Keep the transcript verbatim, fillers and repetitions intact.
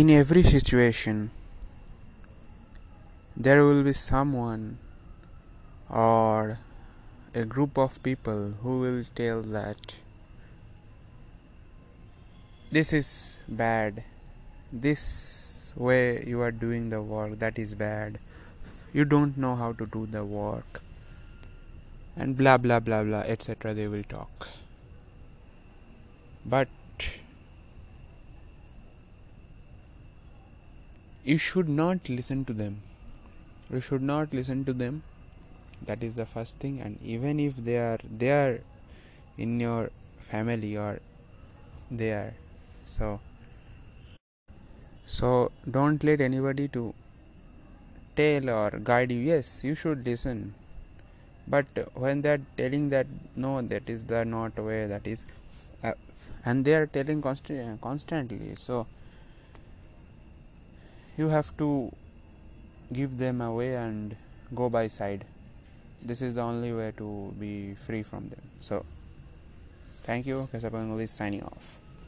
In every situation, there will be someone or a group of people who will tell that this is bad, this way you are doing the work, that is bad, you don't know how to do the work, and blah blah blah blah et cetera they will talk. But you should not listen to them. You should not listen to them. That is the first thing. And even if they are they are in your family or they are so so don't let anybody to tell or guide you. Yes, you should listen, but when they are telling that no, that is the not way, that is uh, and they are telling constant, constantly, so you have to give them away and go by side. This is the only way to be free from them. So, thank you. Kasap is signing off.